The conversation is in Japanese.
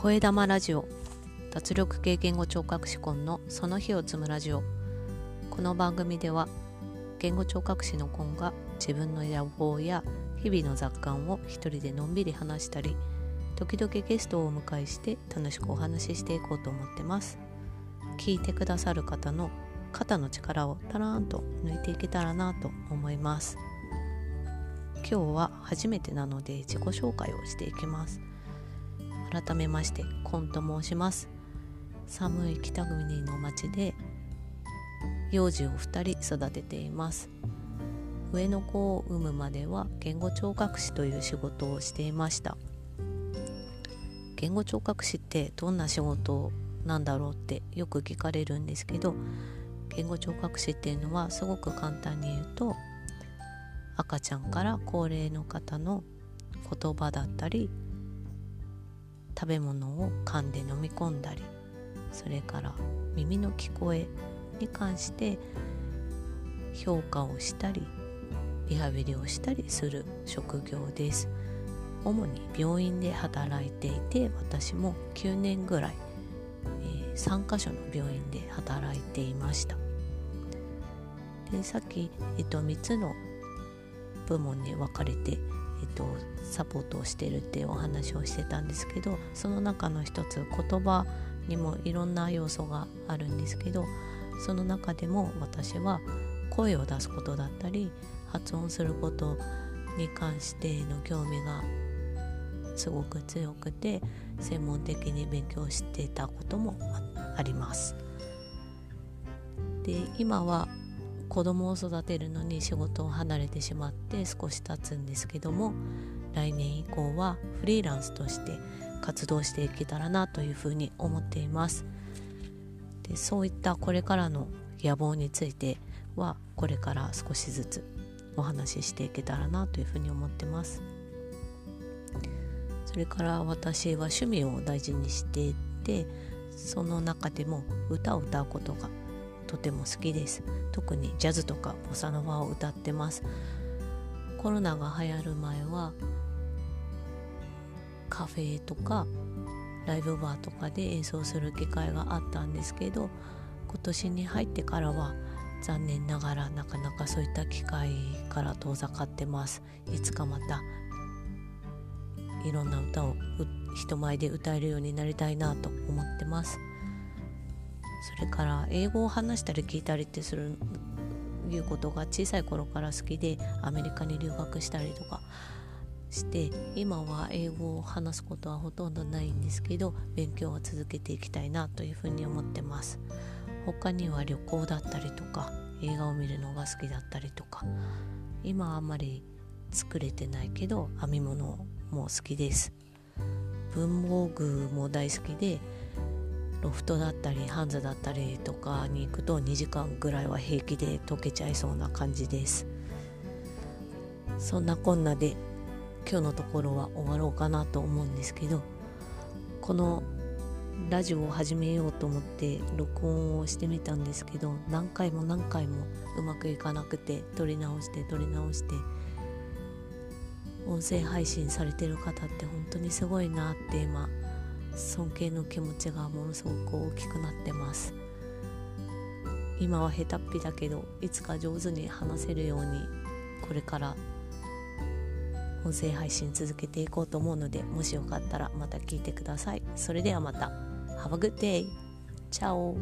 声玉ラジオ、脱力系言語聴覚士コンのその日を積むラジオ。この番組では言語聴覚士のコンが自分の野望や日々の雑感を一人でのんびり話したり、時々ゲストをお迎えして楽しくお話ししていこうと思ってます。聞いてくださる方の肩の力をタラーンと抜いていけたらなと思います。今日は初めてなので自己紹介をしていきます。改めましてコンと申します。寒い北国の町で幼児を2人育てています。上の子を産むまでは言語聴覚士という仕事をしていました。言語聴覚士ってどんな仕事なんだろうってよく聞かれるんですけど、言語聴覚士っていうのはすごく簡単に言うと、赤ちゃんから高齢の方の言葉だったり、食べ物を噛んで飲み込んだり、それから耳の聞こえに関して評価をしたりリハビリをしたりする職業です。主に病院で働いていて、私も9年ぐらい、3カ所の病院で働いていました。でさっき、3つの部門に分かれて、サポートをしているっていうお話をしてたんですけど、その中の一つ、言葉にもいろんな要素があるんですけど、その中でも私は声を出すことだったり発音することに関しての興味がすごく強くて、専門的に勉強してたこともあります。で今は子供を育てるのに仕事を離れてしまって少し経つんですけども、来年以降はフリーランスとして活動していけたらなというふうに思っています。でそういったこれからの野望についてはこれから少しずつお話ししていけたらなというふうに思ってます。それから私は趣味を大事にしていて、その中でも歌を歌うことがとても好きです。特にジャズとかボサノバを歌ってます。コロナが流行る前はカフェとかライブバーとかで演奏する機会があったんですけど、今年に入ってからは残念ながらなかなかそういった機会から遠ざかってます。いつかまたいろんな歌を人前で歌えるようになりたいなと思ってます。それから英語を話したり聞いたりっていうことが小さい頃から好きで、アメリカに留学したりとかして、今は英語を話すことはほとんどないんですけど、勉強は続けていきたいなというふうに思ってます。他には旅行だったりとか、映画を見るのが好きだったりとか、今あんまり作れてないけど編み物も好きです。文房具も大好きで、ロフトだったりハンズだったりとかに行くと2時間ぐらいは平気で溶けちゃいそうな感じです。そんなこんなで今日のところは終わろうかなと思うんですけど、このラジオを始めようと思って録音をしてみたんですけど、何回もうまくいかなくて、撮り直して音声配信されてる方って本当にすごいなって今尊敬の気持ちがものすごく大きくなってます。今は下手っぴだけど、いつか上手に話せるようにこれから音声配信続けていこうと思うので、もしよかったらまた聞いてください。それではまた。Have a good day! チャオ!